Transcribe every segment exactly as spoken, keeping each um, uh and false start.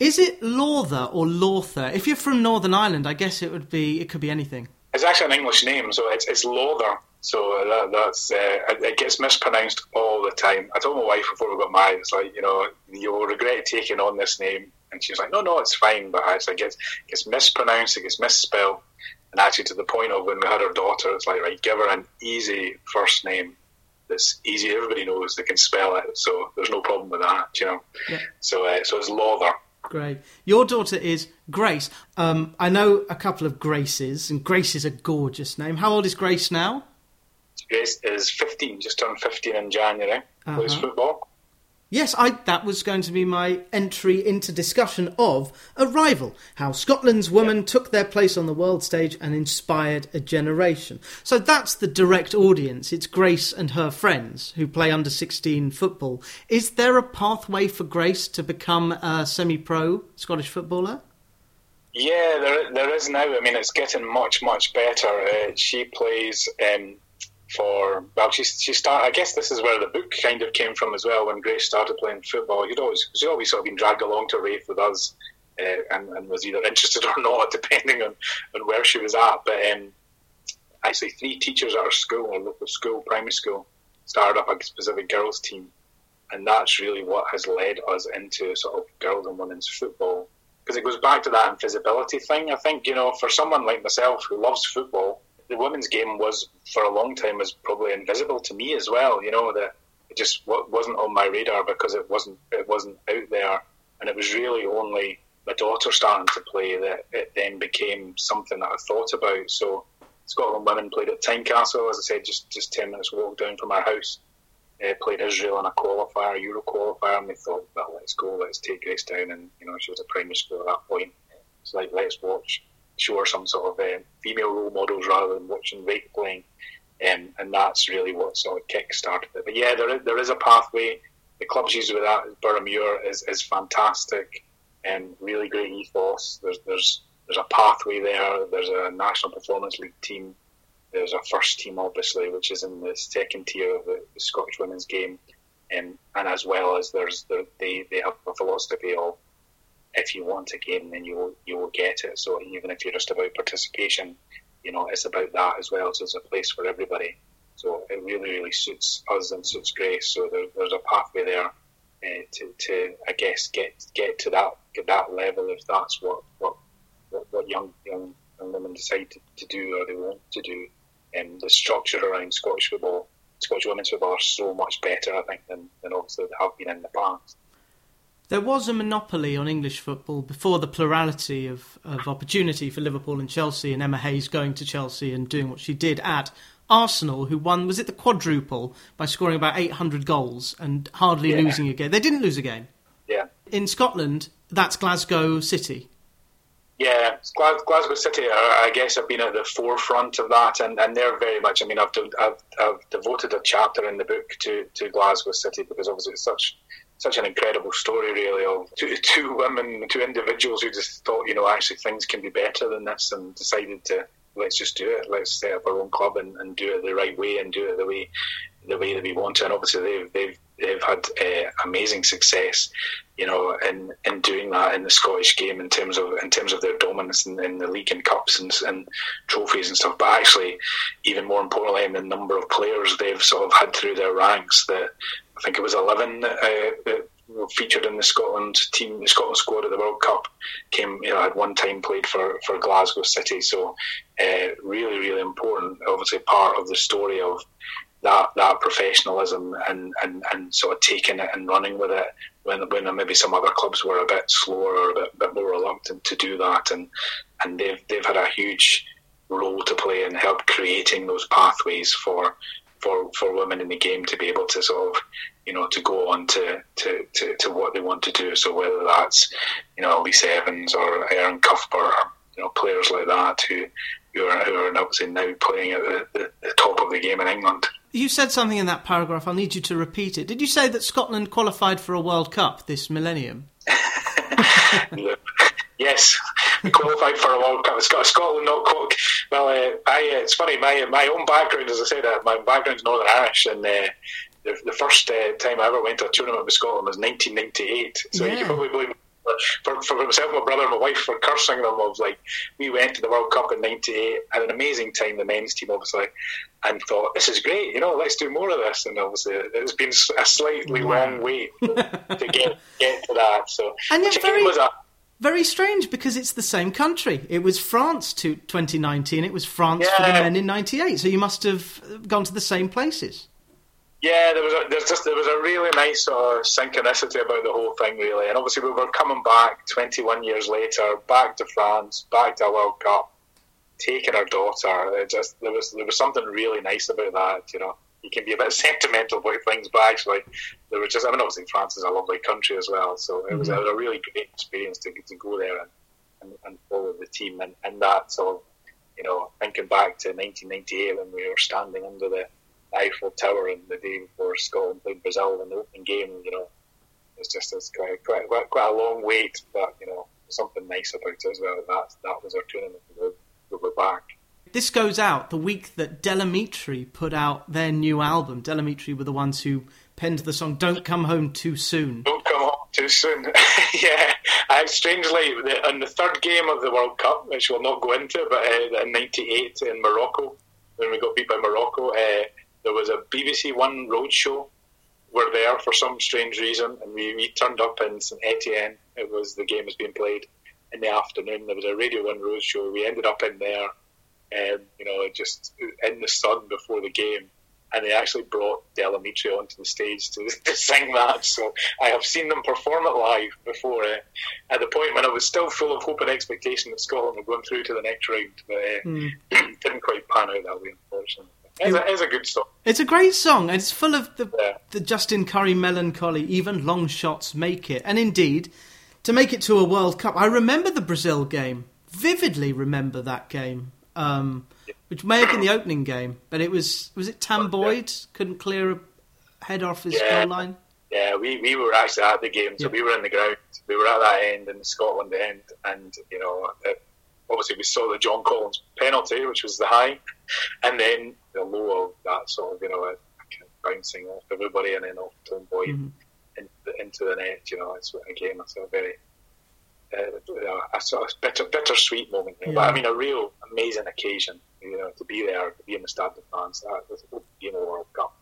Is it Lawther or Lawther? If you're from Northern Ireland, I guess it would be. It could be anything. It's actually an English name, so it's, it's Lawther. So that, that's uh, it gets mispronounced all the time. I told my wife before we got married, it's like, you know, you'll regret taking on this name. And she's like, no, no, it's fine. But actually, it gets, it gets mispronounced, it gets misspelled. And actually, to the point of when we had our daughter, it's like, right, give her an easy first name that's easy. Everybody knows they can spell it, so there's no problem with that, you know. Yeah. So, uh, so it's Lawther. Great. Your daughter is Grace. Um, I know a couple of Graces, and Grace is a gorgeous name. How old is Grace now? Grace is fifteen, just turned fifteen in January. Uh-huh. Plays football. Yes, I, that was going to be my entry into discussion of Arrival, how Scotland's women yeah. took their place on the world stage and inspired a generation. So that's the direct audience. It's Grace and her friends who play under sixteen football. Is there a pathway for Grace to become a semi-pro Scottish footballer? Yeah, there, there is now. I mean, it's getting much, much better. Uh, she plays... Um, For well, she she started. I guess this is where the book kind of came from as well. When Grace started playing football, she'd always she'd always sort of been dragged along to Raith with us, uh, and, and was either interested or not, depending on, on where she was at. But um, actually, three teachers at our school, our local school, primary school, started up a specific girls' team, and that's really what has led us into sort of girls and women's football, because it goes back to that invisibility thing. I think, you know, for someone like myself who loves football, the women's game was, for a long time, was probably invisible to me as well. You know, that it just w- wasn't on my radar because it wasn't it wasn't out there, and it was really only my daughter starting to play that it then became something that I thought about. So Scotland Women played at Tynecastle, as I said, just just ten minutes walk down from our house. Uh, played Israel in a qualifier, Euro qualifier, and we thought, well, let's go, let's take Grace down, and you know, she was a primary school at that point. It's like, let's watch. Show her some sort of um, female role models rather than watching Raith playing, um, and that's really what sort of kick-started it. But yeah, there is, there is a pathway. The club she's with at Burhamure is, is fantastic, and um, really great ethos. There's there's there's a pathway there. There's a National Performance League team. There's a first team, obviously, which is in the second tier of the, the Scottish women's game, um, and as well as there's there, they they have a philosophy of, if you want a game, then you will, you will get it. So even if you're just about participation, you know, it's about that as well. So there's a place for everybody. So it really, really suits us and suits Grace. So there, there's a pathway there uh, to, to, I guess, get get to that get that level if that's what what, what, what young, young young women decide to, to do or they want to do. And um, the structure around Scottish football, Scottish women's football, are so much better, I think, than, than obviously they have been in the past. There was a monopoly on English football before the plurality of, of opportunity for Liverpool and Chelsea, and Emma Hayes going to Chelsea and doing what she did at Arsenal, who won, was it the quadruple, by scoring about eight hundred goals and hardly yeah. losing a game. They didn't lose a game. Yeah. In Scotland, that's Glasgow City. Yeah, Glasgow City, I guess, have been at the forefront of that, and, and they're very much, I mean, I've, I've, I've devoted a chapter in the book to, to Glasgow City, because obviously it's such... such an incredible story, really, of two, two women, two individuals who just thought, you know, actually things can be better than this, and decided to, let's just do it. Let's set up our own club and, and do it the right way and do it the way the way that we want to. And obviously they've they've, they've had uh, amazing success, you know, in, in doing that in the Scottish game in terms of in terms of their dominance in, in the league and cups and, and trophies and stuff. But actually, even more importantly, in the number of players they've sort of had through their ranks that. I think it was eleven uh, were featured in the Scotland team, the Scotland squad at the World Cup. Came, you know, had one time played for, for Glasgow City, so uh, really, really important. Obviously, part of the story of that that professionalism and, and, and sort of taking it and running with it when when maybe some other clubs were a bit slower or a bit, bit more reluctant to do that, and and they've they've had a huge role to play and helped creating those pathways for. For, for women in the game to be able to sort of, you know, to go on to, to, to, to what they want to do. So whether that's, you know, Lise Evans or Erin Cuthbert, or, you know, players like that who who are, who are obviously now playing at the, the, the top of the game in England. You said something in that paragraph. I'll need you to repeat it. Did you say that Scotland qualified for a World Cup this millennium? Yes, we qualified for a World Cup. Scotland not qualified. Well, uh, I, uh, it's funny, my my own background, as I said, uh, my background's Northern Irish, and uh, the, the first uh, time I ever went to a tournament with Scotland was nineteen ninety-eight. So yeah. you can probably believe For, for myself, my brother and my wife were cursing them of, like, we went to the World Cup in ninety-eight, had an amazing time, the men's team obviously, and thought, this is great, you know, let's do more of this. And obviously it's been a slightly yeah. long way to get, get to that. So, and yet very, was a... very strange, because it's the same country. It was France to twenty nineteen, it was France yeah. for the men in ninety-eight, so you must have gone to the same places. Yeah, there was a, there's just there was a really nice sort of synchronicity about the whole thing, really. And obviously we were coming back twenty-one years later, back to France, back to a World Cup, taking our daughter. It just there was there was something really nice about that, you know. You can be a bit sentimental about things, but actually there was just I mean obviously France is a lovely country as well, so it was, mm-hmm. it was a really great experience to to go there and, and, and follow the team and, and that sort of, you know, thinking back to nineteen ninety-eight when we were standing under the Eiffel Tower and the day before Scotland played Brazil in the opening game, you know, it's just it's quite, quite quite a long wait, but you know, something nice about it as well. That that was our tournament. We were back. This goes out the week that Delamitri put out their new album. Delamitri were the ones who penned the song "Don't Come Home Too Soon." Don't come home too soon. yeah, I, strangely, in the third game of the World Cup, which we'll not go into, but uh, in ninety-eight in Morocco, when we got beat by Morocco. Uh, There was a B B C One roadshow. We're there for some strange reason, and we, we turned up in Saint Etienne. It was the game was being played in the afternoon. There was a Radio One roadshow. We ended up in there, and um, you know, just in the sun before the game. And they actually brought Delamitri onto the stage to, to sing that. So I have seen them perform it live before. Uh, at the point when I was still full of hope and expectation that Scotland were going through to the next round, but uh, mm. it didn't quite pan out that way, unfortunately. It's a, it's a good song. It's a great song, and it's full of the, yeah. the Justin Curry melancholy, even long shots make it. And indeed, to make it to a World Cup, I remember the Brazil game, vividly remember that game, um, yeah. which may have been the opening game, but it was, was it Tam Boyd? Yeah. Couldn't clear a head off his yeah. goal line? Yeah, we, we were actually at the game, so yeah. we were in the ground. We were at that end, in the Scotland end, and, you know... It, Obviously, we saw the John Collins penalty, which was the high, and then the low of that sort of, you know, bouncing off everybody and then off to Boyd mm-hmm. in, into the net. You know, it's again, it's a very uh, a sort of bitter, bittersweet moment. Yeah. But I mean, a real amazing occasion. You know, to be there, to be in the Stade de France, to be in the World Cup,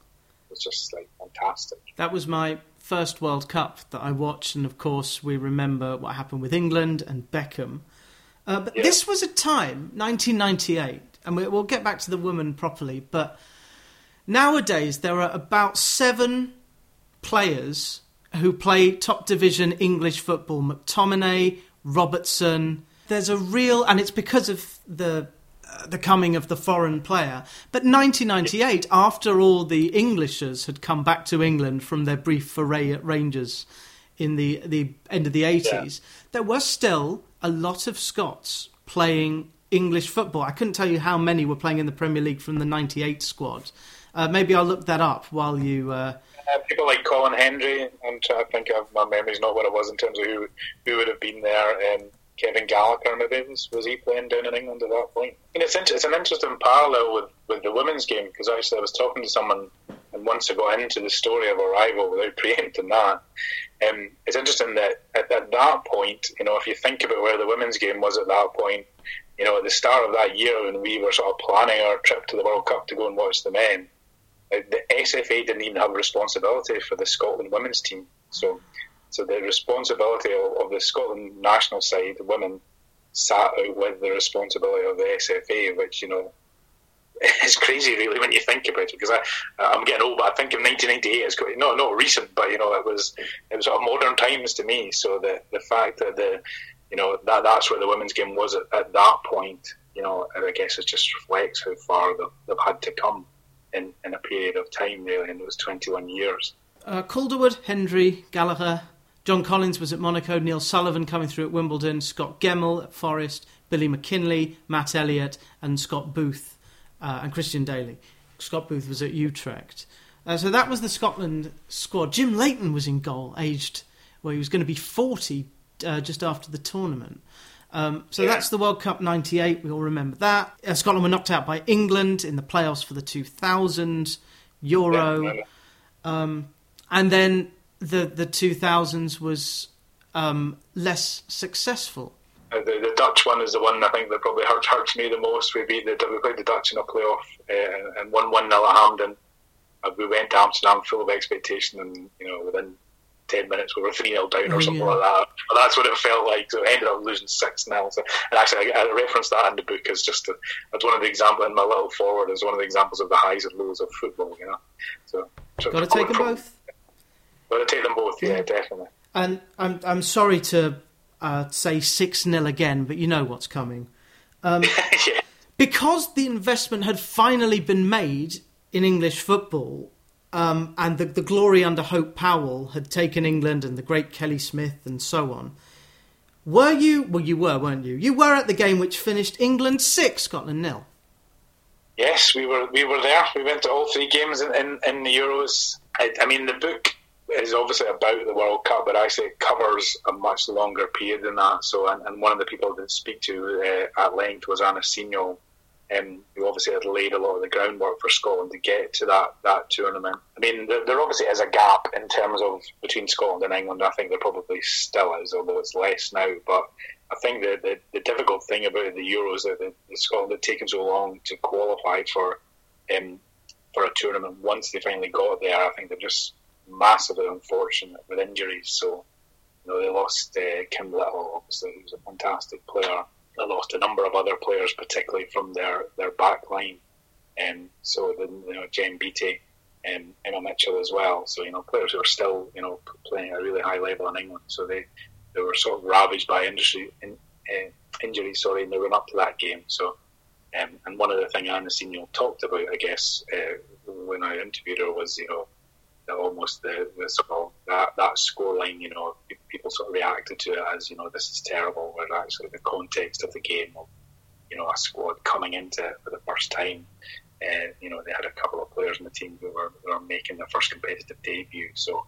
was just like fantastic. That was my first World Cup that I watched, and of course, we remember what happened with England and Beckham. Uh, but yeah. this was a time, nineteen ninety-eight, and we, we'll get back to the women properly, but nowadays there are about seven players who play top division English football. McTominay, Robertson, there's a real... And it's because of the uh, the coming of the foreign player. But nineteen ninety-eight, yeah. after all the Englishers had come back to England from their brief foray at Rangers in the, the end of the eighties, yeah. there were still... a lot of Scots playing English football. I couldn't tell you how many were playing in the Premier League from the ninety-eight squad. Uh, maybe I'll look that up while you... Uh... Uh, people like Colin Hendry, I'm trying to think of my memory's not what it was in terms of who who would have been there. Um, Kevin Gallagher, maybe, was, was he playing down in England at that point? And it's, it's an interesting parallel with, with the women's game, because actually I was talking to someone and once I got into the story of Arrival without preempting that. Um, it's interesting that at, at that point, you know, if you think about where the women's game was at that point, you know, at the start of that year when we were sort of planning our trip to the World Cup to go and watch the men, like the S F A didn't even have responsibility for the Scotland women's team. So so the responsibility of, of the Scotland national side, the women, sat out with the responsibility of the S F A, which, you know, it's crazy, really, when you think about it. Because I, I'm getting old, but I think in nineteen ninety-eight, it's quite, no, not recent, but you know, it was it was sort of modern times to me. So the the fact that the, you know, that that's where the women's game was at, at that point, you know, I guess it just reflects how far they've, they've had to come in, in a period of time, really, in those twenty-one years. Uh, Calderwood, Hendry, Gallagher, John Collins was at Monaco, Neil Sullivan coming through at Wimbledon, Scott Gemmell at Forest, Billy McKinley, Matt Elliott, and Scott Booth. Uh, and Christian Daly. Scott Booth was at Utrecht. Uh, so that was the Scotland squad. Jim Leighton was in goal, aged, well, he was going to be forty uh, just after the tournament. Um, so yeah. that's the World Cup ninety-eight, we all remember that. Uh, Scotland were knocked out by England in the playoffs for the two thousand Euro. Yeah, um, and then the, the two thousands was um, less successful. The, the Dutch one is the one I think that probably hurt, hurts me the most. We beat the we played the Dutch in a playoff uh, and won one nil at Hampden. We went to Amsterdam full of expectation, and you know within ten minutes we were three nil down or oh, something yeah. like that. But that's what it felt like. So we ended up losing six nil. So, and actually, I, I referenced that in the book as just a, as one of the examples in my little forward as one of the examples of the highs and lows of football. You know, so, so got to take them from, both. Got to take them both. Yeah, yeah, definitely. And I'm I'm sorry to. Uh, say six nil again, but you know what's coming. Um, yeah. Because the investment had finally been made in English football, um, and the, the glory under Hope Powell had taken England and the great Kelly Smith and so on, were you... Well, you were, weren't you? You were at the game which finished England six, Scotland nil. Yes, we were we were there. We went to all three games in, in, in the Euros. I, I mean, the book... is obviously about the World Cup, but actually it covers a much longer period than that. So, and, and one of the people I didn't speak to uh, at length was Anna Signeul, um, who obviously had laid a lot of the groundwork for Scotland to get to that, that tournament. I mean, there, there obviously is a gap in terms of between Scotland and England. I think there probably still is, although it's less now. But I think the, the, the difficult thing about the Euros that the, the Scotland had taken so long to qualify for, um, for a tournament. Once they finally got there, I think they're just... massively unfortunate with injuries. So, you know, they lost uh, Kim Little, obviously, who's a fantastic player. They lost a number of other players, particularly from their, their back line. Um, so, then, you know, Jen Beattie and Emma Mitchell as well. So, you know, players who are still, you know, playing at a really high level in England. So they, they were sort of ravaged by industry, in, uh, injuries, sorry, and they went up to that game. So, um, and one of the things Anna Signeul talked about, I guess, uh, when I interviewed her was, you know, almost the, the sort of that, that scoreline, you know, people sort of reacted to it as, you know, this is terrible, where actually the context of the game of, you know, a squad coming into it for the first time, and uh, you know, they had a couple of players in the team who were, who were making their first competitive debut, so,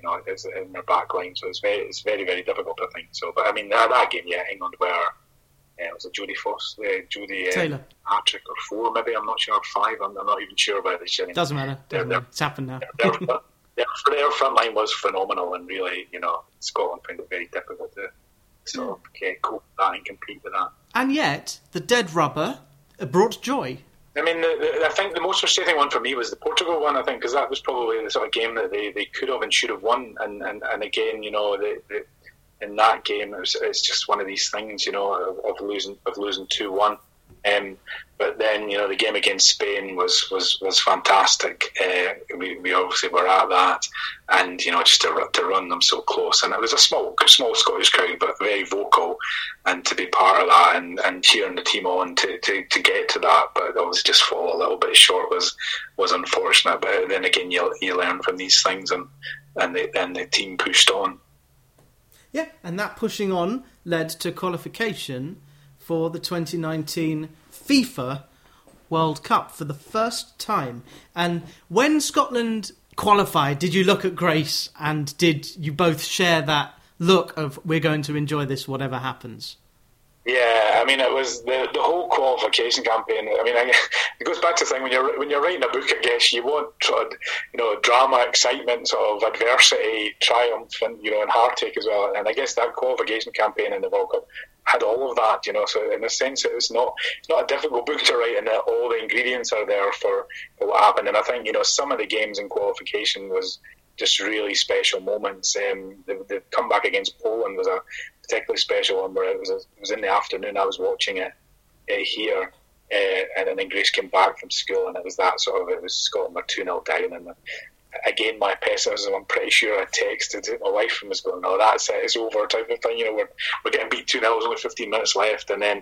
you know, it's in their back line, so it's very, it's very, very difficult, I think, so, but I mean, that, that game, yeah, England were, uh, it was a Jodie Foster, uh, Jodie uh, Taylor, Patrick, or four, maybe, I'm not sure, or five, I'm, I'm not even sure about this. Anymore. Doesn't matter, doesn't they're, matter. They're, it's happened now. Their, their, their, their front line was phenomenal, and really, you know, Scotland found it very difficult to sort of yeah, cope with that and compete with that. And yet, the dead rubber brought joy. I mean, the, the, I think the most frustrating one for me was the Portugal one, I think, because that was probably the sort of game that they, they could have and should have won, and, and, and again, you know, the... the in that game, it was, it's just one of these things, you know, of, of losing of losing two one. Um, but then, you know, the game against Spain was was, was fantastic. Uh, we, we obviously were at that, and you know, just to, to run them so close. And it was a small small Scottish crowd, but very vocal, and to be part of that and, and cheering the team on to, to, to get to that, but obviously just fall a little bit short was was unfortunate. But then again, you you learn from these things, and and the, and the team pushed on. Yeah, and that pushing on led to qualification for the twenty nineteen FIFA World Cup for the first time. And when Scotland qualified, did you look at Grace and did you both share that look of we're going to enjoy this whatever happens? Yeah, I mean, it was the the whole qualification campaign. I mean, I, it goes back to the thing when you're when you're writing a book. I guess you want sort of, you know, drama, excitement, sort of adversity, triumph, and you know, and heartache as well. And I guess that qualification campaign in the World Cup had all of that. You know, so in a sense, it's not it's not a difficult book to write, and that all the ingredients are there for, for what happened. And I think you know, some of the games in qualification was just really special moments. Um, the, the comeback against Poland was a particularly special one where it was a, it was in the afternoon. I was watching it uh, here, uh, and then Grace came back from school, and it was that sort of it was Scotland were two nil down, and again my pessimism. I'm pretty sure I texted my wife and was going, "Oh, that's it, it's over," type of thing. You know, we're we're getting beat two nil. There's only fifteen minutes left, and then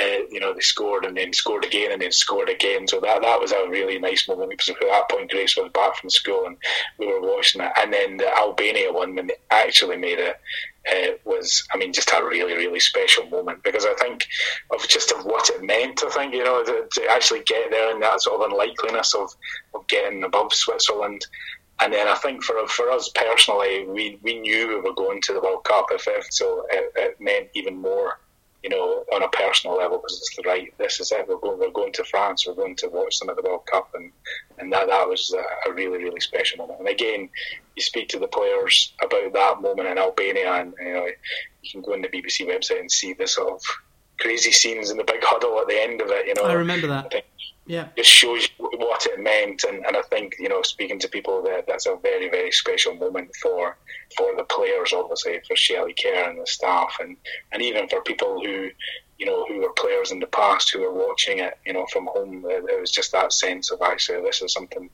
uh, you know they scored, and then scored again, and then scored again. So that that was a really nice moment because at that point Grace was back from school, and we were watching it. And then the Albania one when they actually made it. Uh, was, I mean, just a really, really special moment because I think of just of what it meant. I think you know to, to actually get there and that sort of unlikeliness of, of getting above Switzerland, and then I think for for us personally, we, we knew we were going to the World Cup if, if so, it, it meant even more you know, on a personal level, because it's the right, this is it, we're going, we're going to France, we're going to watch them at the World Cup, and, and that, that was a, a really, really special moment. And again, you speak to the players about that moment in Albania, and you know, you can go on the B B C website and see the sort of crazy scenes and the big huddle at the end of it, you know. I remember that. I think yeah. It just shows you what it meant, and, and I think, you know, speaking to people, that that's a very, very special moment for for the players, obviously, for Shelley Kerr and the staff, and, and even for people who, you know, who were players in the past who were watching it, you know, from home. It, it was just that sense of, actually, this is something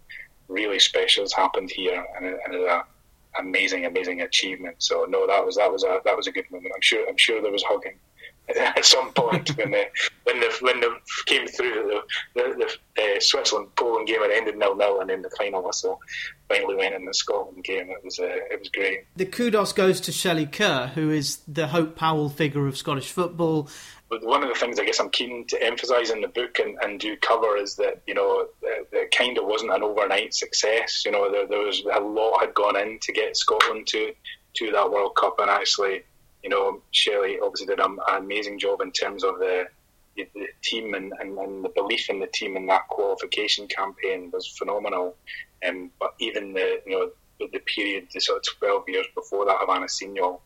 really special has happened here, and, and it's an amazing, amazing achievement. So no, that was that was a that was a good moment. I'm sure I'm sure there was hugging at some point when the when the when they came through the the, the uh, Switzerland Poland game. It ended nil nil, and then the final whistle finally went in the Scotland game. It was uh, it was great. The kudos goes to Shelley Kerr, who is the Hope Powell figure of Scottish football. But one of the things I guess I'm keen to emphasise in the book and, and do cover is that, you know, it kind of wasn't an overnight success. You know, there, there was a lot had gone in to get Scotland to to that World Cup, and actually, you know, Shelley obviously did an amazing job in terms of the, the, the team and, and, and the belief in the team, and that qualification campaign was phenomenal. Um, but even the, you know, the, the period, the sort of twelve years before that of Anna Signeul,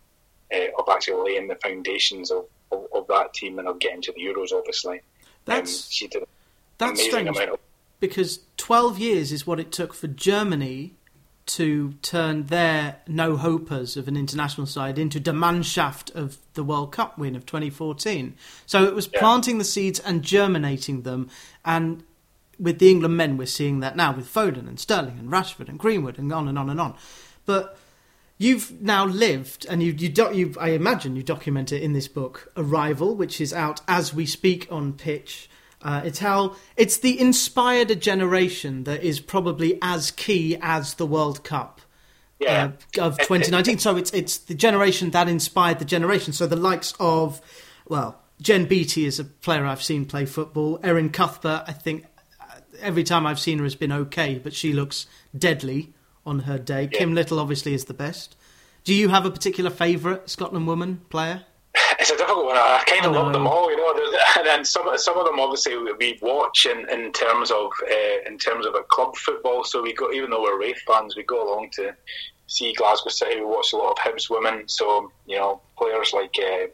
uh, of actually laying the foundations of, of, of that team and of getting to the Euros, obviously. That's, um, she did that's amazing strange, amount of- because twelve years is what it took for Germany to turn their no-hopers of an international side into the Mannschaft of the World Cup win of twenty fourteen. So it was yeah. planting the seeds and germinating them. And with the England men, we're seeing that now with Foden and Sterling and Rashford and Greenwood and on and on and on. But you've now lived, and you, you, do, you I imagine you document it in this book, Arrival, which is out as we speak on Pitch. Uh, it's how it's the inspired a generation that is probably as key as the World Cup yeah. uh, of twenty nineteen. So it's it's the generation that inspired the generation. So the likes of, well, Jen Beattie is a player I've seen play football. Erin Cuthbert, I think every time I've seen her has been okay, but she looks deadly on her day. Yeah. Kim Little obviously is the best. Do you have a particular favourite Scotland woman player? It's a difficult one. I kind of love them all, you know. There's, and some some of them obviously we watch in, in terms of uh, in terms of a club football. So we go, even though we're Raith fans, we go along to see Glasgow City. We watch a lot of Hibs women. So you know, players like uh, you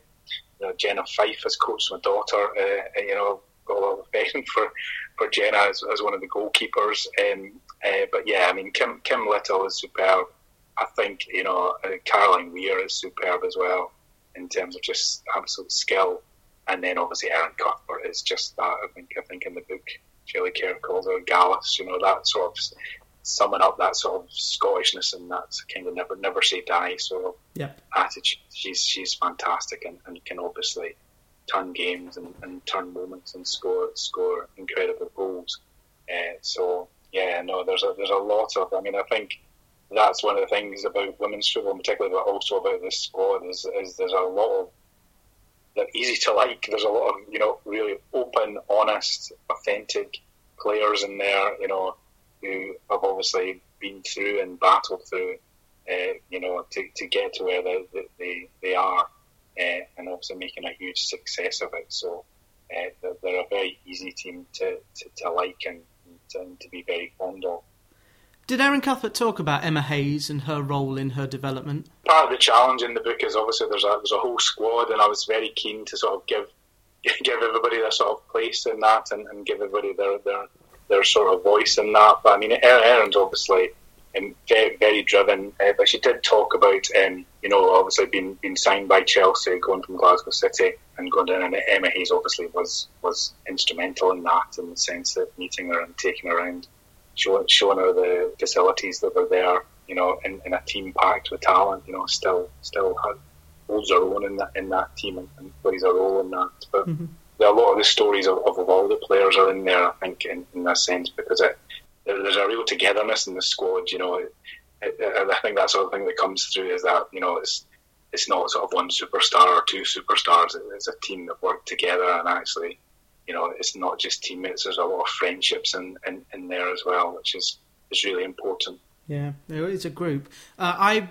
know, Jenna Fife has coached my daughter. Uh, and, you know, got a lot of affection for for Jenna as, as one of the goalkeepers. Um, uh, but yeah, I mean, Kim Kim Little is superb. I think you know uh, Caroline Weir is superb as well, in terms of just absolute skill. And then obviously Aaron Cuthbert is just that. I think I think in the book, Shelley Kerr calls her Gallus, you know, that sort of summing up that sort of Scottishness and that kind of never never say die sort of yep. attitude. She's she's fantastic and, and can obviously turn games and, and turn moments and score score incredible goals. Uh, so yeah, no, there's a, there's a lot of, I mean, I think that's one of the things about women's football, in particular, but also about this squad, is, is there's a lot of, they're easy to like. There's a lot of, you know, really open, honest, authentic players in there, you know, who have obviously been through and battled through, uh, you know, to, to get to where they they, they are, uh, and obviously making a huge success of it. So uh, they're, they're a very easy team to, to, to like and, and to be very fond of. Did Aaron Cuthbert talk about Emma Hayes and her role in her development? Part of the challenge in the book is obviously there's a there's a whole squad, and I was very keen to sort of give give everybody their sort of place in that, and, and give everybody their, their their sort of voice in that. But I mean, Erin's obviously um, very, very driven, uh, but she did talk about um, you know obviously being being signed by Chelsea, going from Glasgow City, and going down. And Emma Hayes obviously was was instrumental in that, in the sense that meeting her and taking her around, showing her the facilities that were there, you know, in, in a team packed with talent, you know, still still had, holds her own in that, in that team and, and plays a role in that. But mm-hmm. there are a lot of the stories of, of, of all the players are in there, I think, in, in that sense, because it, there, there's a real togetherness in the squad, you know. It, it, it, I think that's sort of thing that comes through, is that, you know, it's it's not sort of one superstar or two superstars. It, it's a team that work together, and actually, you know, it's not just teammates. There's a lot of friendships in, in, in there as well, which is, is really important. Yeah, it's a group. Uh, I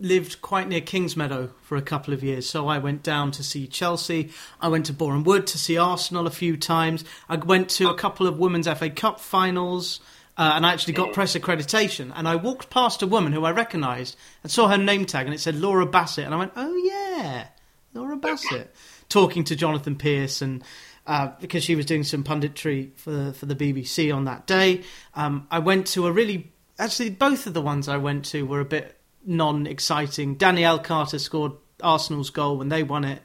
lived quite near Kingsmeadow for a couple of years, so I went down to see Chelsea. I went to Boreham Wood to see Arsenal a few times. I went to a couple of Women's F A Cup finals, uh, and I actually got press accreditation. And I walked past a woman who I recognised and saw her name tag, and it said Laura Bassett. And I went, oh yeah, Laura Bassett. Talking to Jonathan Pearce, and uh, because she was doing some punditry for, for the B B C on that day. Um, I went to a really... Actually, both of the ones I went to were a bit... non-exciting. Danielle Carter scored Arsenal's goal when they won it,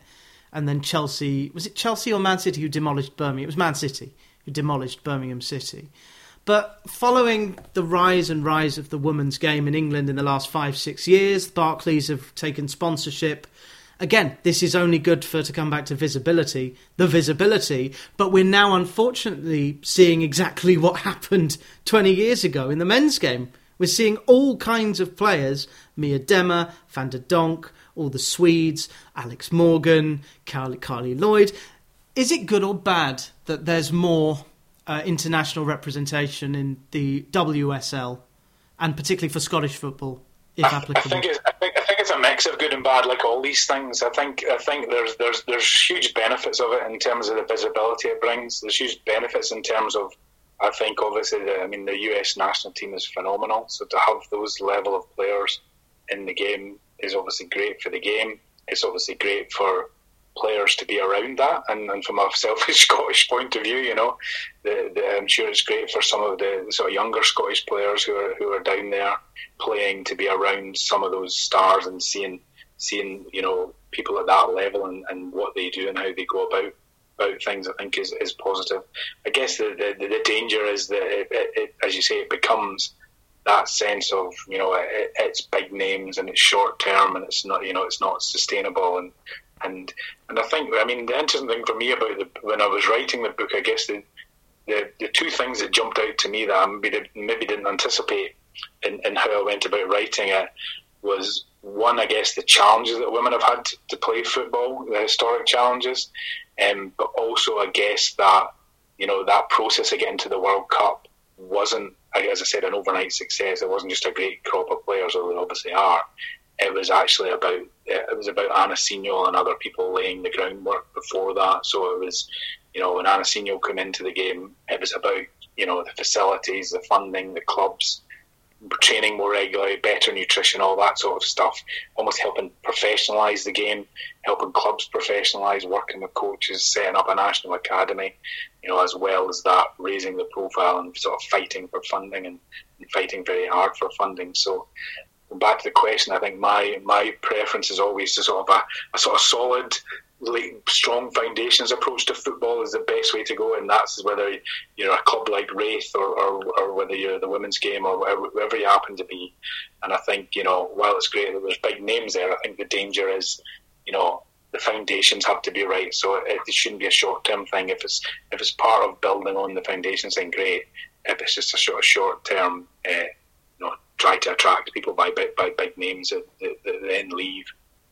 and then Chelsea, was it Chelsea or Man City who demolished Birmingham? It was Man City who demolished Birmingham City. But following the rise and rise of the women's game in England in the last five, six years, Barclays have taken sponsorship. Again, this is only good for, to come back to visibility, the visibility, but we're now unfortunately seeing exactly what happened twenty years ago in the men's game. We're seeing all kinds of players, Mia Demmer, Van der Donk, all the Swedes, Alex Morgan, Carly, Carly Lloyd. Is it good or bad that there's more uh, international representation in the W S L, and particularly for Scottish football, if I, applicable? I think, it's, I, think, I think it's a mix of good and bad, like all these things. I think I think there's there's there's huge benefits of it in terms of the visibility it brings. There's huge benefits in terms of, I think obviously, the, I mean, the U S national team is phenomenal. So to have those level of players in the game is obviously great for the game. It's obviously great for players to be around that. And, and from a selfish Scottish point of view, you know, the, the, I'm sure it's great for some of the sort of younger Scottish players who are who are down there playing, to be around some of those stars and seeing seeing you know, people at that level and, and what they do and how they go about. About things, I think, is, is positive. I guess the, the, the danger is that, it, it, it, as you say, it becomes that sense of, you know, it, it's big names and it's short term and it's not, you know, it's not sustainable. And and and I think, I mean, the interesting thing for me about the, when I was writing the book, I guess the the, the two things that jumped out to me that I maybe, maybe didn't anticipate in, in how I went about writing it was, one, I guess, the challenges that women have had to, to play football, the historic challenges. Um, but also, I guess that, you know, that process of getting to the World Cup wasn't, as I said, an overnight success. It wasn't just a great crop of players, although they obviously are. It was actually about it was about Anna Signeul and other people laying the groundwork before that. So it was, you know, when Anna Signeul came into the game, it was about, you know, the facilities, the funding, the clubs, training more regularly, better nutrition, all that sort of stuff, almost helping professionalise the game, helping clubs professionalise, working with coaches, setting up a national academy, you know, as well as that, raising the profile and sort of fighting for funding and, and fighting very hard for funding. So back to the question, I think my, my preference is always to sort of a, a sort of solid, like, strong foundations approach to football is the best way to go, and that's whether you're a club like Raith or, or, or whether you're the women's game or whatever, wherever you happen to be. And I think, you know, while it's great that there's big names there, I think the danger is, you know, the foundations have to be right. So it, it shouldn't be a short-term thing. If it's if it's part of building on the foundations, then great. If it's just a sort of short-term, uh, you know, try to attract people by by, by big names that, that, that then leave,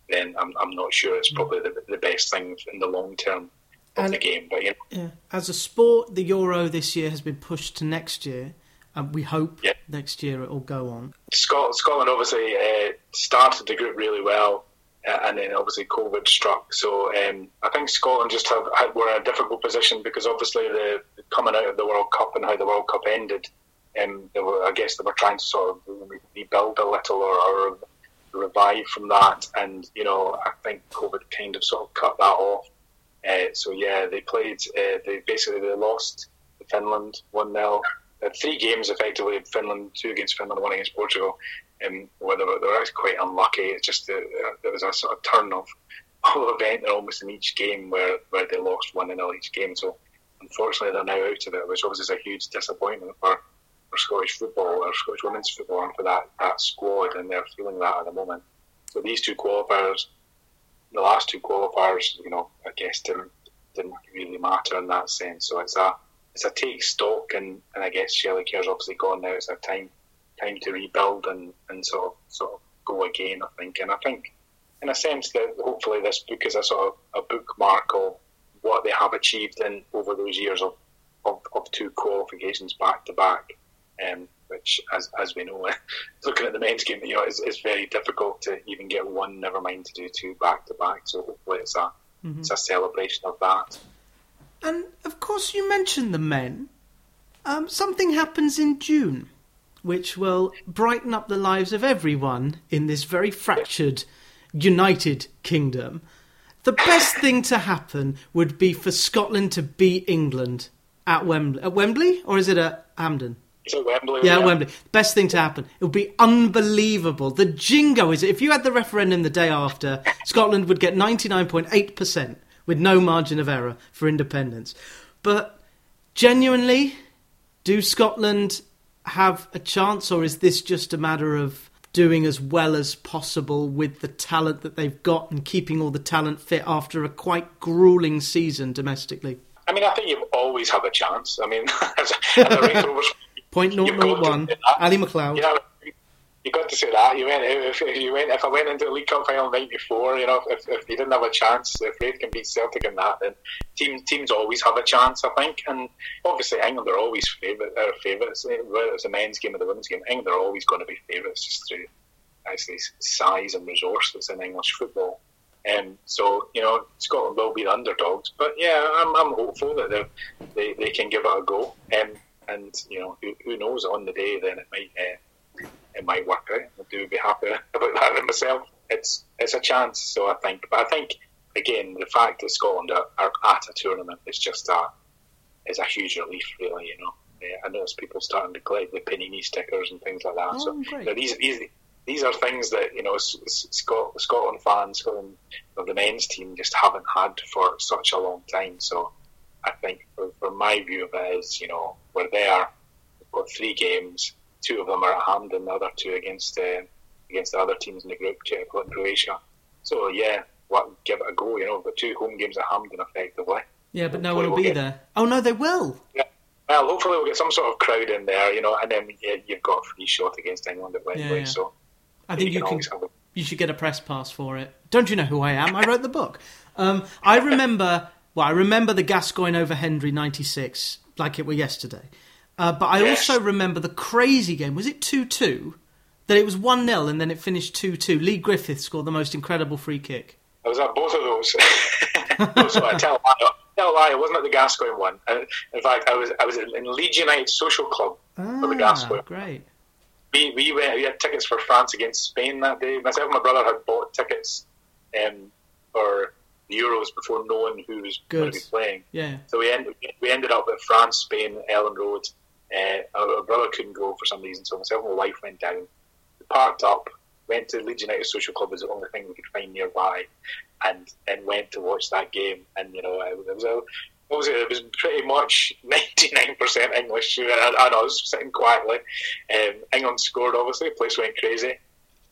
then I'm, I'm not sure it's probably the, the best thing in the long term of and, the game. But you know. Yeah. As a sport, the Euro this year has been pushed to next year, and we hope yeah. next year it will go on. Scotland, Scotland obviously uh, started the group really well, uh, and then obviously COVID struck. So um, I think Scotland just have, have were in a difficult position because obviously the coming out of the World Cup and how the World Cup ended, um, they were, I guess they were trying to sort of rebuild a little or, or revive from that, and you know, I think COVID kind of sort of cut that off. Uh, so yeah, they played. Uh, they basically they lost to Finland one nil. Uh, three games effectively. Finland two against Finland, one against Portugal. Um, where they were, they were actually quite unlucky. It's just uh, there was a sort of turn of whole event almost in each game where, where they lost one nil each game. So unfortunately, they're now out of it, which obviously is a huge disappointment for. for Scottish football, or Scottish women's football, and for that, that squad, and they're feeling that at the moment. So these two qualifiers, the last two qualifiers, you know, I guess didn't, didn't really matter in that sense. So it's a it's a take stock, and, and I guess Shelley Kerr's obviously gone now. It's a time time to rebuild and, and sort of sort of go again, I think. And I think, in a sense, that hopefully this book is a sort of a bookmark of what they have achieved in over those years of, of, of two qualifications back to back. Um, which, as as we know, looking at the men's game, you know, it's, it's very difficult to even get one, never mind to do two back-to-back, so hopefully it's a, mm-hmm. it's a celebration of that. And, of course, you mentioned the men. Um, something happens in June, which will brighten up the lives of everyone in this very fractured United Kingdom. The best thing to happen would be for Scotland to beat England at Wembley. At Wembley? Or is it at Hampden? It's at Wembley. Yeah, yeah. Wembley. Best thing to happen. It would be unbelievable. The jingo is... If you had the referendum the day after, Scotland would get ninety-nine point eight percent with no margin of error for independence. But genuinely, do Scotland have a chance, or is this just a matter of doing as well as possible with the talent that they've got and keeping all the talent fit after a quite gruelling season domestically? I mean, I think you always have a chance. I mean, as a, as a Raith Rovers, point zero zero one, Ali MacLeod. You know, you got to say that. You went if, if you went if I went into the League Cup final night before. You know, if if you didn't have a chance, if Raith can beat Celtic in that, then team teams always have a chance, I think. And obviously, England are always favourite, are favourites. Whether it's a men's game or the women's game, England are always going to be favourites just through actually size and resource that's in English football. Um, so you know, Scotland will be the underdogs, but yeah, I'm I'm hopeful that they they they can give it a go. Um, and you know, who, who knows on the day? Then it might. Uh, It might work out. I do be happy about that in myself. It's it's a chance, so I think. But I think again, the fact that Scotland are, are at a tournament is just a is a huge relief, really. You know, yeah, I notice people starting to collect the Panini stickers and things like that. Oh, so you know, these these these are things that you know Scot, Scotland fans, Scotland of the men's team just haven't had for such a long time. So I think, for, for my view of it, is you know we're there. We've got three games. Two of them are at Hampden, the other two against uh, against the other teams in the group, Czech and Croatia. So yeah, well, give it a go. You know, the two home games at Hampden, effectively. Yeah, but no one will be there. Oh no, they will. Yeah. Well, hopefully we'll get some sort of crowd in there, you know, and then yeah, you've got a free shot against England at Wembley. Yeah, yeah. So I think you, you can. can you should get a press pass for it. Don't you know who I am? I wrote the book. Um, I remember. Well, I remember the Gascoigne over Hendry ninety-six like it were yesterday. Uh, but I yes. also remember the crazy game. Was it two two? That it was one nil and then it finished two two. Lee Griffith scored the most incredible free kick. I was at both of those. So I tell a lie. Tell a lie. It wasn't at the Gascoigne one. In fact, I was I was in Leeds United Social Club ah, for the Gascoigne. Great. We we went. We had tickets for France against Spain that day. Myself and my brother had bought tickets um, for Euros before knowing who was going to be playing. Yeah. So we ended we ended up at France, Spain, Ellen Road. Uh, our brother couldn't go for some reason, so myself and my wife went down. We parked up, went to Leeds United Social Club, was the only thing we could find nearby, and and went to watch that game. And you know, it was a, what was it? It was pretty much ninety-nine percent English. I, I know, I was sitting quietly. Um, England scored, obviously. The place went crazy,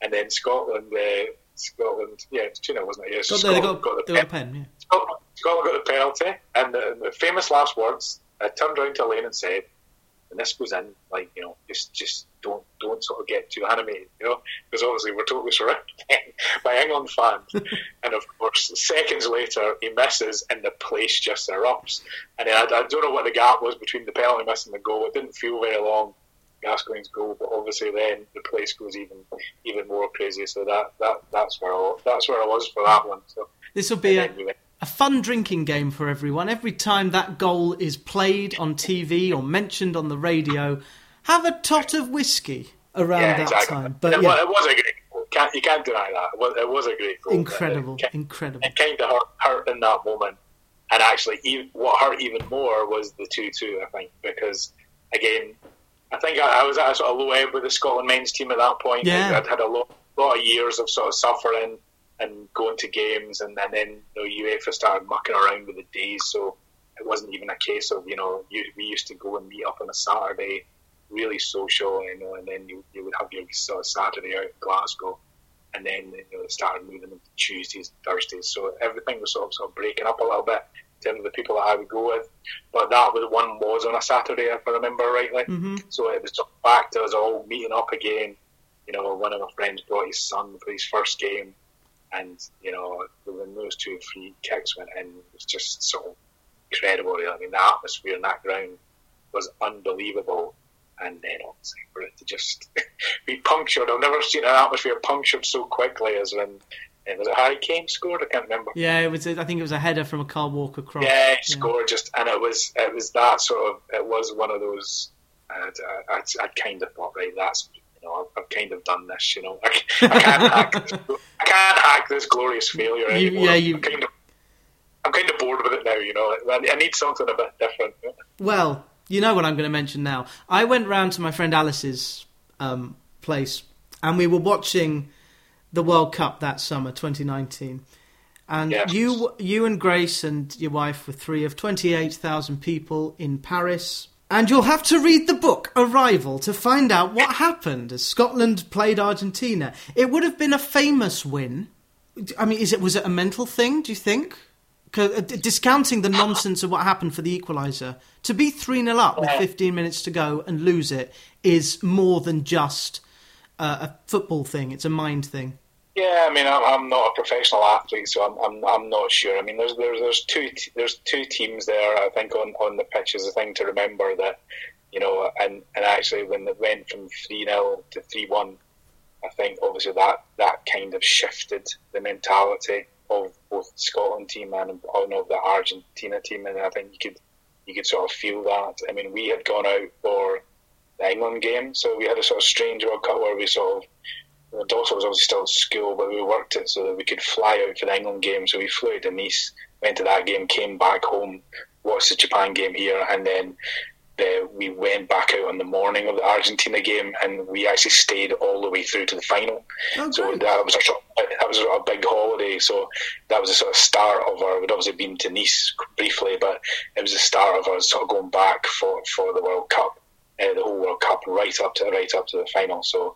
and then Scotland, uh, Scotland, yeah, it's two nil, wasn't it? Yeah, so Scotland, Scotland got, got the pen. pen yeah. Scotland, Scotland got the penalty, and the, the famous last words. I turned around to Elaine and said, and this goes in, like, you know, just just don't don't sort of get too animated, you know, because obviously we're totally surrounded by England fans. And of course, seconds later, he misses and the place just erupts. And I, I don't know what the gap was between the penalty miss and the goal. It didn't feel very long, Gascoigne's goal, but obviously then the place goes even even more crazy. So that, that that's where I, that's where I was for that one. So this will be a... A fun drinking game for everyone. Every time that goal is played on T V or mentioned on the radio, have a tot of whiskey around yeah, exactly. that time. But it, yeah. was, it was a great goal. Can't, you can't deny that. It was, it was a great goal. Incredible, it, it, incredible. It kind of hurt, hurt in that moment. And actually, even, what hurt even more was the two two, I think, because, again, I think I, I was at a sort of low ebb with the Scotland men's team at that point. Yeah. I'd had a lot, lot of years of sort of suffering and going to games, and, and then you know, UEFA started mucking around with the days, so it wasn't even a case of, you know, you, we used to go and meet up on a Saturday, really social, you know, and then you, you would have your sort of Saturday out in Glasgow, and then you know, they started moving into Tuesdays and Thursdays, so everything was sort of, sort of breaking up a little bit in terms of the people that I would go with, but that was one was on a Saturday, if I remember rightly, mm-hmm. So it was back to us all meeting up again, you know, one of my friends brought his son for his first game, and, you know, when those two or three kicks went in, it was just so incredible. I mean, the atmosphere in that ground was unbelievable. and then obviously for it to just be punctured. I've never seen an atmosphere punctured so quickly as when it was a Harry Kane scored. I can't remember. Yeah, it was. I think it was a header from a Carl Walker cross. Yeah, he scored yeah. just, and it was it was that sort of. It was one of those. I'd, I'd, I'd kind of thought, right, that's, you know, I've, I've kind of done this. You know, I, I can't hack. This, I can't hack this glorious failure anymore. You, yeah, you. I'm kind of, I'm kind of bored with it now, you know. I need something a bit different. Well, you know what I'm going to mention now. I went round to my friend Alice's um, place and we were watching the World Cup that summer, twenty nineteen. And yes. you you and Grace and your wife were three of twenty-eight thousand people in Paris. And you'll have to read the book, Arrival, to find out what happened as Scotland played Argentina. It would have been a famous win. I mean, is it was it a mental thing, do you think? Discounting the nonsense of what happened for the equaliser, to be three nil up with fifteen minutes to go and lose it is more than just uh, a football thing. It's a mind thing. Yeah, I mean, I'm, I'm not a professional athlete, so I'm, I'm I'm not sure. I mean, there's there's there's two there's two teams there. I think on, on the pitch is a thing to remember that, you know, and, and actually when it went from three nil to three one, I think obviously that that kind of shifted the mentality of both the Scotland team and of the Argentina team, and I think you could you could sort of feel that. I mean, we had gone out for the England game, so we had a sort of strange World Cup where we sort of, Dawson was obviously still at school, but we worked it so that we could fly out for the England game. So we flew out to Nice, went to that game, came back home, watched the Japan game here, and then the, we went back out on the morning of the Argentina game, and we actually stayed all the way through to the final. Okay. So that was a that was a big holiday. So that was a sort of start of our. We'd obviously been to Nice briefly, but it was the start of us sort of going back for, for the World Cup, uh, the whole World Cup, right up to right up to the final. So,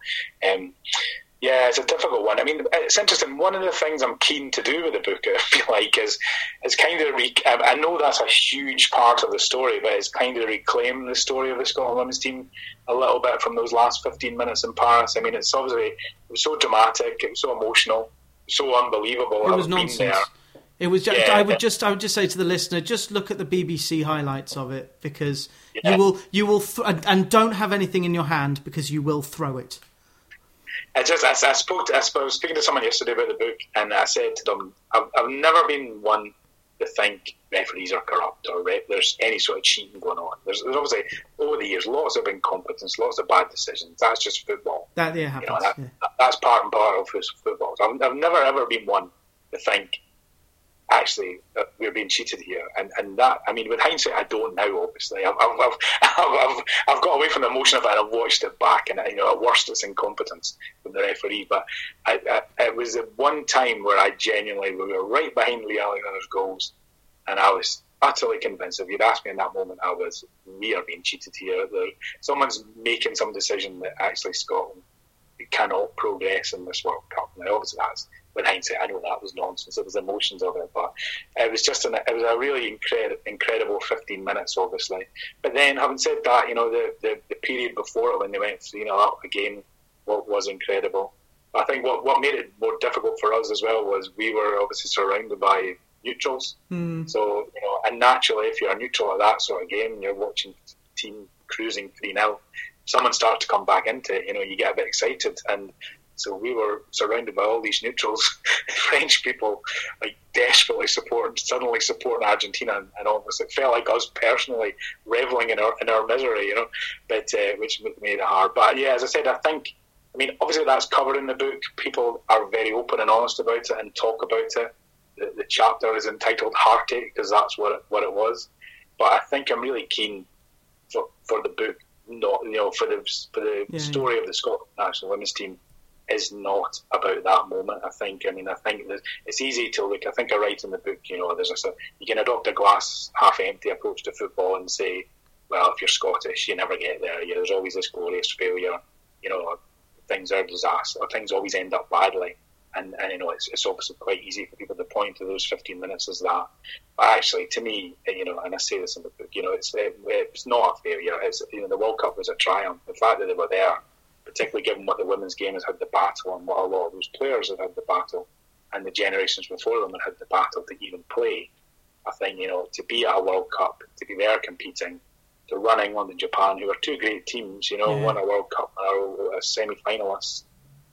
um, yeah, it's a difficult one. I mean, it's interesting. One of the things I'm keen to do with the book, I feel like, is is kind of re- I know that's a huge part of the story, but it's kind of reclaim the story of the Scotland women's team a little bit from those last fifteen minutes in Paris. I mean, it's obviously it was so dramatic, it was so emotional, so unbelievable. It was nonsense. There. It was. Just, yeah. I would just, I would just say to the listener, just look at the B B C highlights of it, because yeah. you will, you will, th- and, and don't have anything in your hand because you will throw it. I just I, I spoke to, I was speaking to someone yesterday about the book, and I said to them, I've, I've never been one to think referees are corrupt or re- there's any sort of cheating going on. There's, there's obviously over the years lots of incompetence, lots of bad decisions. That's just football. That yeah happens. You know, that, yeah. That, that's part and part of football. So I've, I've never ever been one to think actually that we're being cheated here, and, and that I mean with hindsight I don't now obviously I've I've, I've I've I've got away from the emotion of it and I've watched it back, and you know at worst it's incompetence from the referee, but I, I, it was the one time where I genuinely we were right behind Lee Alexander's goals and I was utterly convinced if you'd asked me in that moment I was we are being cheated here, there, someone's making some decision that actually Scotland cannot progress in this World Cup. Now obviously that's with hindsight, I know that was nonsense. It was the emotions of it, but it was just an, it was a really incredible, incredible fifteen minutes, obviously. But then, having said that, you know the, the, the period before it when they went three nil up again, what was incredible. I think what what made it more difficult for us as well was we were obviously surrounded by neutrals. Mm. So you know, and naturally, if you're a neutral at that sort of game, and you're watching team cruising three nil, someone starts to come back into it. You know, you get a bit excited and. So we were surrounded by all these neutrals, French people, like desperately supporting, suddenly supporting Argentina, and, and almost it felt like us personally reveling in our in our misery, you know. But uh, which made it hard. But yeah, as I said, I think, I mean, obviously that's covered in the book. People are very open and honest about it and talk about it. The, the chapter is entitled "Heartache" because that's what it, what it was. But I think I'm really keen for for the book, not you know, for the for the yeah. story of the Scotland national women's team. Is not about that moment. I think. I mean, I think it's easy to look. I think I write in the book. You know, there's a you can adopt a glass half empty approach to football and say, well, if you're Scottish, you never get there. You know, there's always this glorious failure. You know, things are a disaster. Or things always end up badly. And, and you know, it's, it's obviously quite easy for people to point to those fifteen minutes as that. But actually, to me, you know, and I say this in the book. You know, it's it, it's not a failure. It's you know, the World Cup was a triumph. The fact that they were there. Particularly given what the women's game has had the battle and what a lot of those players have had the battle and the generations before them have had the battle to even play. I think, you know, to be at a World Cup, to be there competing, the running on the Japan, who are two great teams, you know, yeah. won a World Cup and are a semi-finalist.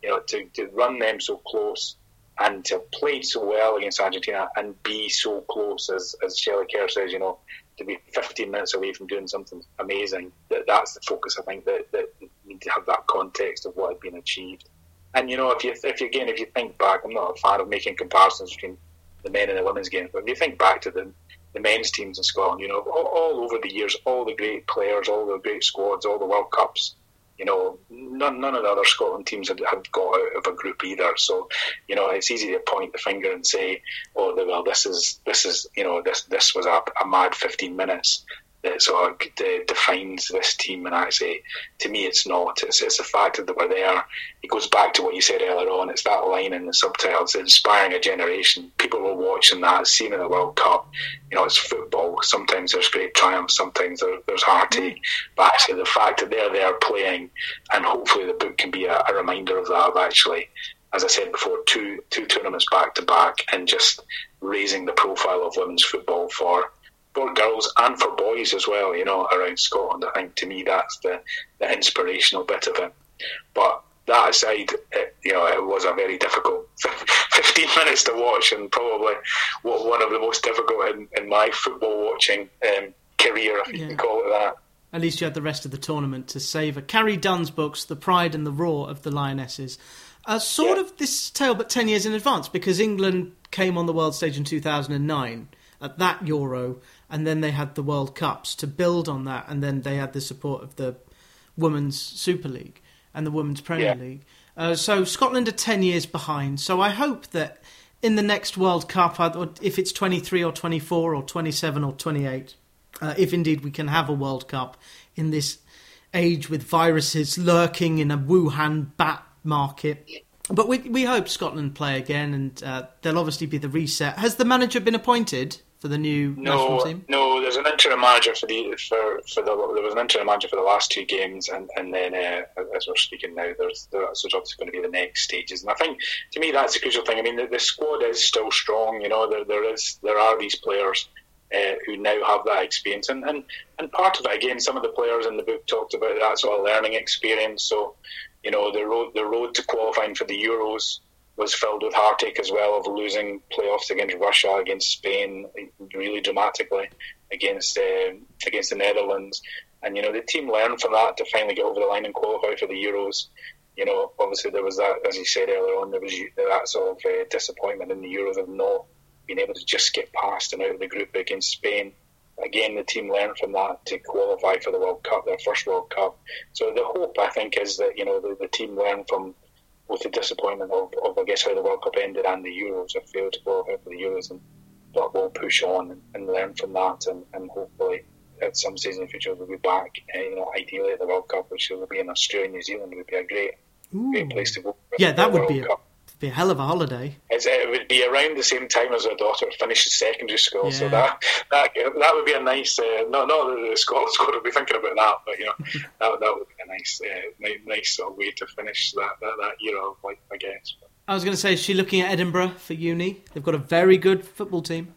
You know, to, to run them so close and to have played so well against Argentina and be so close, as, as Shelley Kerr says, you know, to be fifteen minutes away from doing something amazing, that, that's the focus, I think, that, that you need to have that context of what had been achieved. And, you know, if you, if you again, if you think back, I'm not a fan of making comparisons between the men and the women's game, but if you think back to the, the men's teams in Scotland, you know, all, all over the years, all the great players, all the great squads, all the World Cups, you know, none, none of the other Scotland teams had, had got out of a group either. So, you know, it's easy to point the finger and say, oh, well, this is, this is, you know, this this was a, a mad fifteen minutes that sort of de- defines this team. And I say, to me, it's not. It's, it's the fact that they were there. It goes back to what you said earlier on. It's that line in the subtitles, inspiring a generation. People were watching that, seeing in the World Cup. You know, it's football. Sometimes there's great triumphs, sometimes there, there's heartache. But actually, the fact that they're there playing, and hopefully the book can be a, a reminder of that, of actually, as I said before, two two tournaments back-to-back and just raising the profile of women's football for for girls and for boys as well, you know, around Scotland. I think to me that's the, the inspirational bit of it. But that aside, it, you know, it was a very difficult fifteen minutes to watch, and probably one of the most difficult in, in my football watching um, career, if yeah. you can call it that. At least you had the rest of the tournament to savour. Carrie Dunn's books, The Pride and the Roar of the Lionesses, are sort yeah. of this tale but ten years in advance, because England came on the world stage in two thousand nine at that Euro, and then they had the World Cups to build on that, and then they had the support of the Women's Super League and the Women's Premier yeah. League. Uh, so Scotland are ten years behind. So I hope that in the next World Cup, if it's twenty-three or twenty-four or twenty-seven or twenty-eight, uh, if indeed we can have a World Cup in this age with viruses lurking in a Wuhan bat market. But we, we hope Scotland play again, and uh, there'll obviously be the reset. Has the manager been appointed for the new no, national team? No, there's an interim manager for the for, for the there was an interim manager for the last two games, and and then uh, as we're speaking now, there's there's obviously going to be the next stages. And I think to me that's the crucial thing. I mean, the, the squad is still strong. You know, there there is there are these players uh, who now have that experience, and, and and part of it again, some of the players in the book talked about that sort of learning experience. So, you know, the road the road to qualifying for the Euros was filled with heartache as well, of losing playoffs against Russia, against Spain, really dramatically, against uh, against the Netherlands. And, you know, the team learned from that to finally get over the line and qualify for the Euros. You know, obviously there was that, as you said earlier on, there was that sort of uh, disappointment in the Euros of not being able to just get past and out of the group against Spain. Again, the team learned from that to qualify for the World Cup, their first World Cup. So the hope, I think, is that, you know, the, the team learned from with the disappointment of, of, I guess, how the World Cup ended and the Euros, or failed to qualify for the Euros, and but we'll push on and, and learn from that, and, and hopefully at some season in the future we'll be back, uh, you know, ideally at the World Cup, which will be in Australia and New Zealand, would be a great, great place to go. Yeah, that would be a, be a hell of a holiday. It's, it would be around the same time as our daughter finishes secondary school, yeah. so that, that that would be a nice, uh, not, not that the Scotland squad would be thinking about that, but, you know, that, that would be a nice uh, nice sort of way to finish that, that, that era of life, I guess. I was going to say, is she looking at Edinburgh for uni? They've got a very good football team.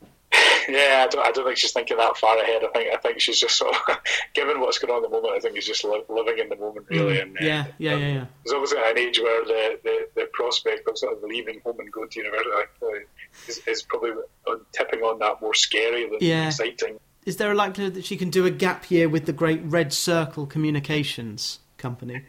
Yeah, I don't, I don't think she's thinking that far ahead. I think I think she's just sort of, given what's going on at the moment, I think she's just li- living in the moment, really. And, uh, yeah, yeah, yeah, yeah. There's obviously an age where the, the, the prospect of sort of leaving home and going to university uh, is, is probably tipping on that more scary than yeah. exciting. Is there a likelihood that she can do a gap year with the great Red Circle Communications company?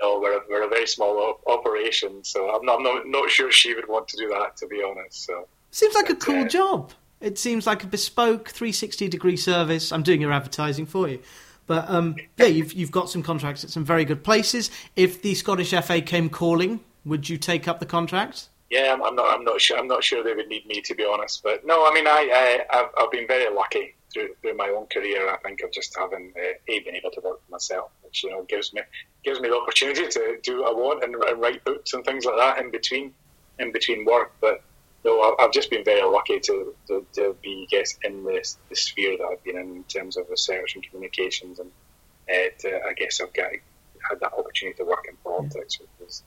No, we're a, we're a very small op- operation, so I'm not, I'm not not sure she would want to do that, to be honest. So seems like but, a cool uh, job. It seems like a bespoke three sixty degree service. I'm doing your advertising for you. But, um, yeah, you've you've got some contracts at some very good places. If the Scottish F A came calling, would you take up the contract? Yeah, I'm, I'm not I'm not sure I'm not sure they would need me, to be honest. But, no, I mean, I, I, I've, I've been very lucky through, through my own career, I think, of just having uh, A, been able to work for myself, which, you know, gives me gives me the opportunity to do what I want and, and write books and things like that in between, in between work. But no, I've just been very lucky to, to, to be, I guess, in the, the sphere that I've been in, in terms of research and communications, and uh, to, I guess I've got, had that opportunity to work in politics, which was,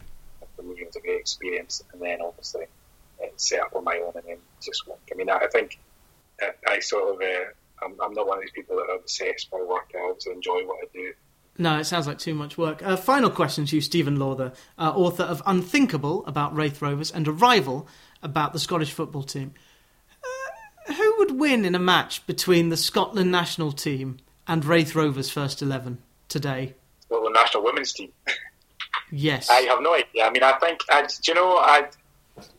for me, was a great experience, and then obviously uh, set up on my own and then just work. I mean, I, I think I, I sort of, uh, I'm, I'm not one of these people that are obsessed by work. I also enjoy what I do. No, it sounds like too much work. Uh, final question to you, Stephen Lawther, uh, author of Unthinkable about Raith Rovers and Arrival about the Scottish football team. Uh, who would win in a match between the Scotland national team and Raith Rovers first eleven today? Well, the national women's team. Yes. I have no idea. I mean, I think, I, do you know, I,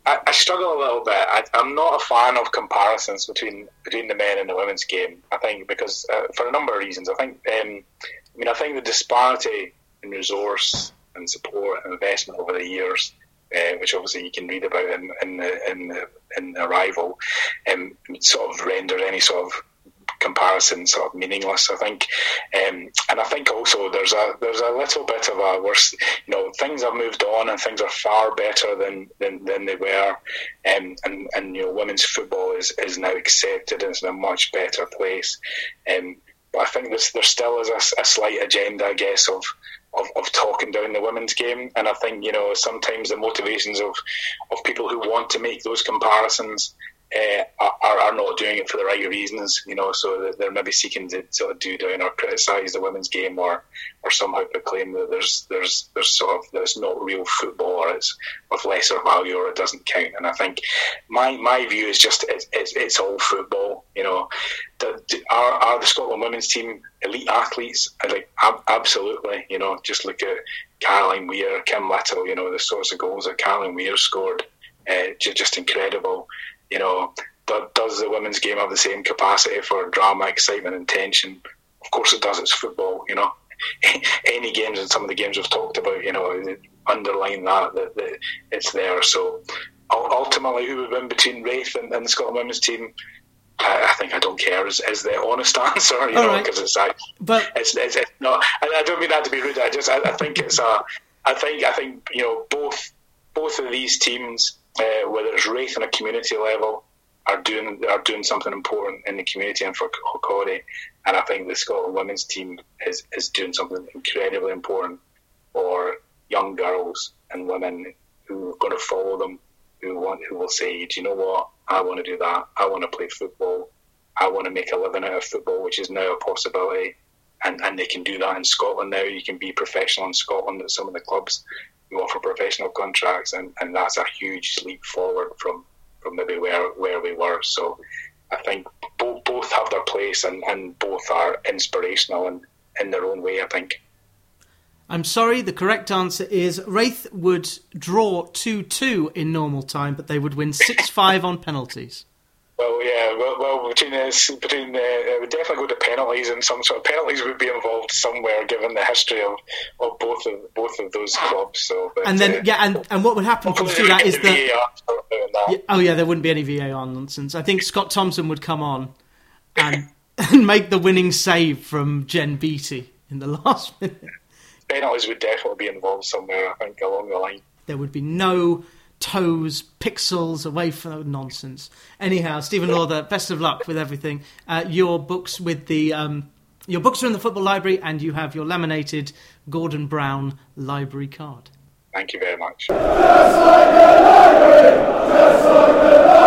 I, I struggle a little bit. I, I'm not a fan of comparisons between between the men and the women's game, I think, because uh, for a number of reasons. I think... Um, I mean, I think the disparity in resource and support and investment over the years, uh, which obviously you can read about in in the, in, the, in the Arrival, um, sort of render any sort of comparison sort of meaningless, I think. Um, and I think also there's a there's a little bit of a worse, you know, things have moved on and things are far better than than, than they were, um, and and you know, women's football is, is now accepted and it's in a much better place. Um, But I think there's, there still is a, a slight agenda, I guess, of, of of talking down the women's game. And I think, you know, sometimes the motivations of, of people who want to make those comparisons uh, are, are not doing it for the right reasons, you know, so they're maybe seeking to sort of do down or criticise the women's game or or somehow proclaim that there's there's there's sort of there's not real football or it's of lesser value or it doesn't count. And I think my my view is just it's it's, it's all football, you know. Are, are the Scotland women's team elite athletes? Like ab- absolutely, you know. Just look at Caroline Weir, Kim Little. You know the sorts of goals that Caroline Weir scored, uh, just incredible. You know, does the women's game have the same capacity for drama, excitement, and tension? Of course it does. It's football. You know, any games and some of the games we've talked about, you know, underline that that, that it's there. So ultimately, who would win between Raith and, and the Scotland women's team? I think I don't care is, is the honest answer, you all know, because right. it's like but it's, it's, it's not. I don't mean that to be rude. I just I, I think it's a. I think I think you know both both of these teams, uh, whether it's Raith on a community level, are doing are doing something important in the community and for Hockley, and I think the Scotland women's team is is doing something incredibly important for young girls and women who are going to follow them, who want who will say, do you know what? I want to do that. I want to play football. I want to make a living out of football, which is now a possibility. And, and they can do that in Scotland now. You can be professional in Scotland at some of the clubs who offer professional contracts. And, and that's a huge leap forward from, from maybe where, where we were. So I think both, both have their place and, and both are inspirational and in their own way, I think. I'm sorry, the correct answer is Raith would draw two two in normal time, but they would win six five on penalties. Well, yeah, well, well between, this, between the, it would definitely go to penalties, and some sort of penalties would be involved somewhere, given the history of, of both of both of those clubs. So, but, and then, uh, yeah, and, and what would happen through that is that, yeah, oh yeah, there wouldn't be any V A R nonsense. I think Scott Thompson would come on and, and make the winning save from Jen Beattie in the last minute. Penalties would definitely be involved somewhere, I think, along the line. There would be no toes, pixels away from nonsense. Anyhow, Stephen Lawther, best of luck with everything. Uh, your books with the um, your books are in the football library, and you have your laminated Gordon Brown library card. Thank you very much. Just like the library, just like the library.